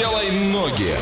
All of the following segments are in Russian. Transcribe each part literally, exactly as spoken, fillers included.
Делай ноги.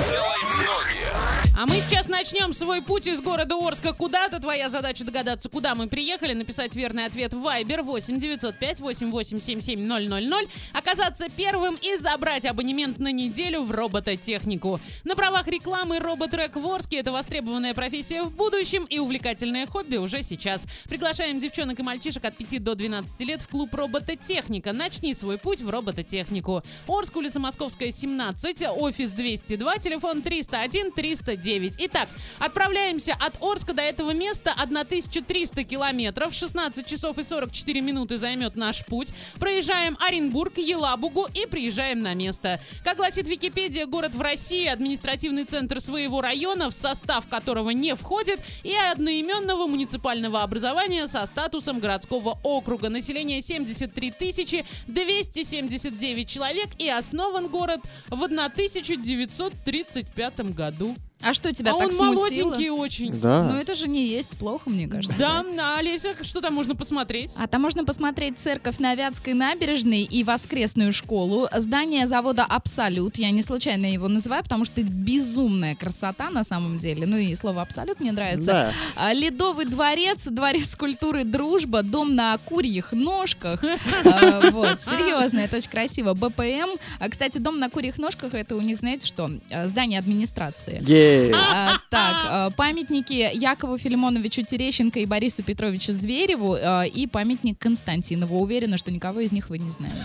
А мы сейчас начнем свой путь из города Орска куда-то. Твоя задача догадаться, куда мы приехали, написать верный ответ в Viber восемь девятьсот пять восемь восемь семь семь ноль ноль ноль, оказаться первым и забрать абонемент на неделю в робототехнику. На правах рекламы роботрек в Орске — это востребованная профессия в будущем и увлекательное хобби уже сейчас. Приглашаем девчонок и мальчишек от пяти до двенадцати лет в клуб робототехника. Начни свой путь в робототехнику. Орск, улица Московская, семнадцать, офис двести два, телефон триста один триста девять. Итак, отправляемся от Орска до этого места. Тысяча триста километров, шестнадцать часов и сорок четыре минуты займет наш путь. Проезжаем Оренбург, Елабугу и приезжаем на место. Как гласит Википедия, город в России, административный центр своего района, в состав которого не входит, и одноименного муниципального образования со статусом городского округа. Население семьдесят три тысячи двести семьдесят девять человек, и основан город в тысяча девятьсот тридцать пятом году. А что тебя а так смутило? А он молоденький очень. Да. Ну это же не есть плохо, мне кажется. Да, да. Олеся, что там можно посмотреть? А там можно посмотреть церковь на Вятской набережной и воскресную школу, здание завода «Абсолют». Я не случайно его называю, потому что безумная красота на самом деле. Ну и слово «Абсолют» мне нравится. Да. Ледовый дворец, дворец культуры «Дружба», дом на курьих ножках. Вот, серьезно, это очень красиво. БПМ. Кстати, дом на курьих ножках — это у них, знаете что, здание администрации. А, так, памятники Якову Филимоновичу Терещенко и Борису Петровичу Звереву и памятник Константинову. Уверена, что никого из них вы не знаете.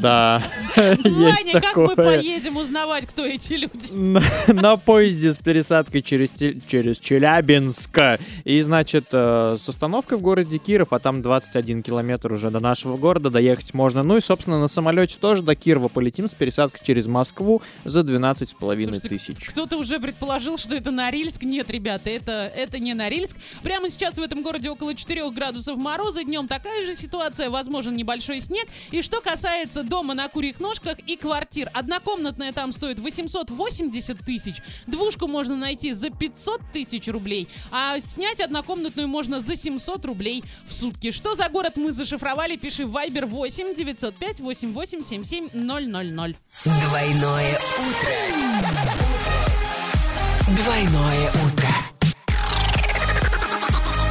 Да. Ваня, как мы поедем узнавать, кто эти люди? На поезде с пересадкой через Челябинск. И, значит, с остановкой в городе Киров, а там двадцать один километр уже до нашего города доехать можно. Ну и, собственно, на самолете тоже до Кирова полетим с пересадкой через Москву за двенадцать с половиной тысяч. Кто-то уже предположил, что это Норильск. Нет, ребята, это, это не Норильск. Прямо сейчас в этом городе около четырёх градусов мороза. Днем такая же ситуация. Возможен небольшой снег. И что касается дома на курьих ножках и квартир. Однокомнатная там стоит восемьсот восемьдесят тысяч. Двушку можно найти за пятьсот тысяч рублей. А снять однокомнатную можно за семьсот рублей в сутки. Что за город мы зашифровали? Пиши в Viber восемь девятьсот пять восемь восемь семь семь ноль ноль ноль. Двойное утро. Двойное утро.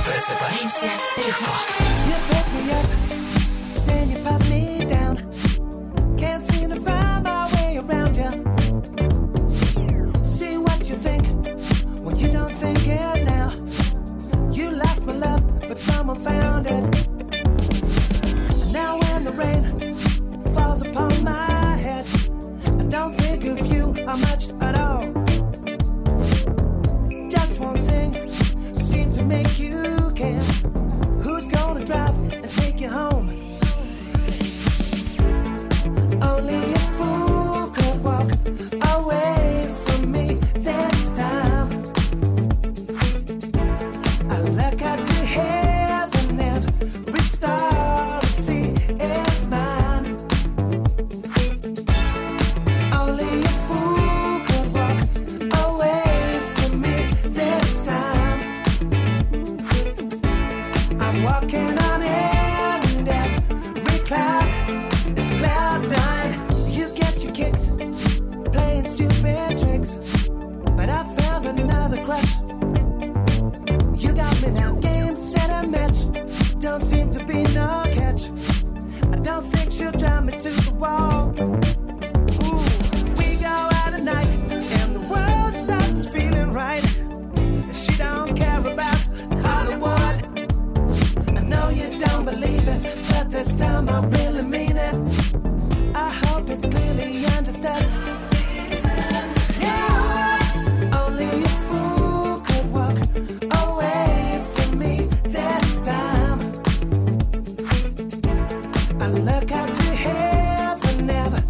Просыпаемся легко. Look up to heaven, never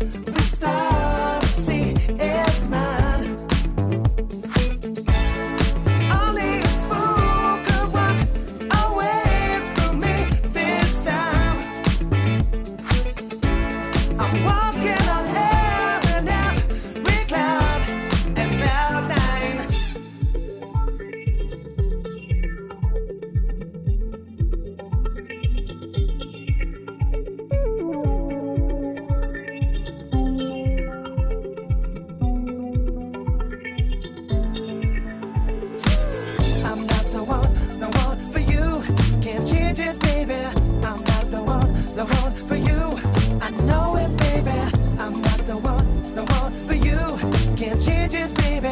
can't change it, baby.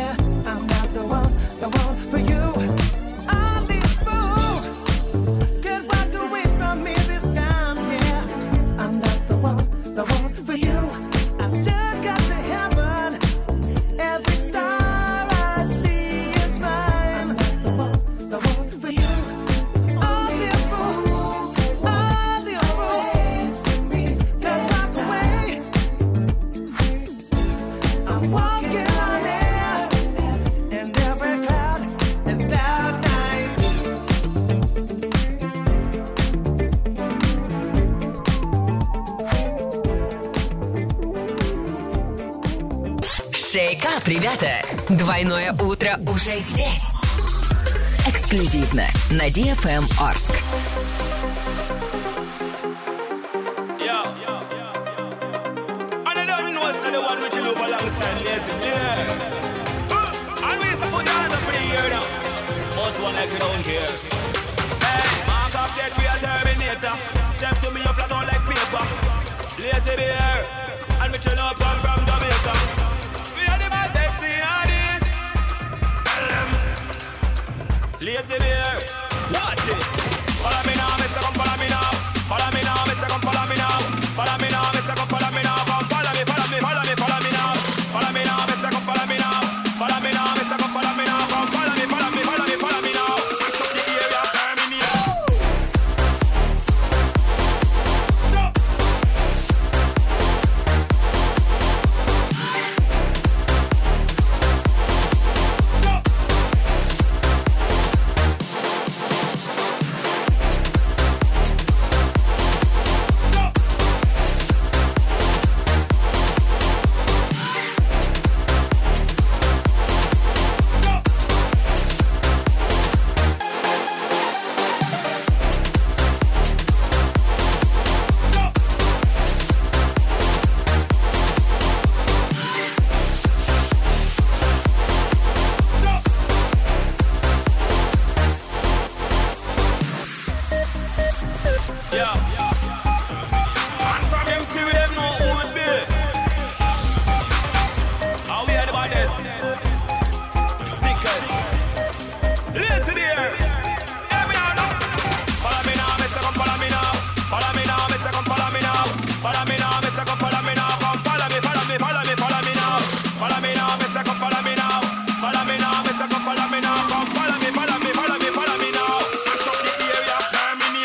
I'm not the one, the one for you. Ребята, двойное утро уже здесь. Эксклюзивно на ди эф эм Орск. Lazy bear, watch it. Follow me now, mister, come follow me now. Follow me now, mister, come follow me now. Follow me now, mister, come follow me now. Come follow me, follow me, follow me, follow me now. Follow me now, mister, come follow me now. Follow me now, mister, come follow me now. Come follow me, follow me, follow me, follow me now. Act up the area, turn me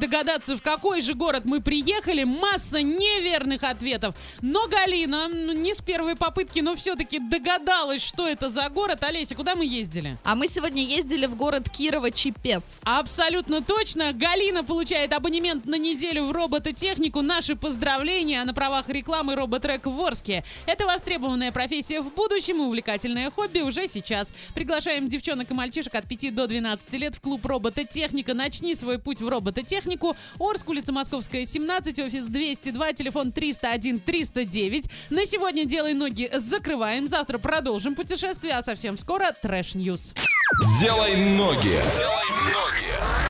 Догадаться, в какой же город мы приехали. Масса неверных ответов. Но Галина, не с первой попытки, но все-таки догадалась, что это за город. Олеся, куда мы ездили? А мы сегодня ездили в город Кирово-Чепец. Абсолютно точно. Галина получает абонемент на неделю в робототехнику. Наши поздравления на правах рекламы роботрек в Орске. Это востребованная профессия в будущем и увлекательное хобби уже сейчас. Приглашаем девчонок и мальчишек от пяти до двенадцати лет в клуб робототехника. Начни свой путь в робототехнику. Орск, улица Московская, семнадцать, офис двести два, телефон триста один триста девять. На сегодня «Делай ноги» закрываем. Завтра продолжим путешествие, а совсем скоро трэш-ньюс. «Делай ноги». «Делай ноги».